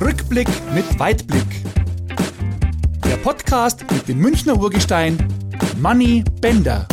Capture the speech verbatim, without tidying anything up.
Rückblick mit Weitblick. Der Podcast mit dem Münchner Urgestein Manni Bender.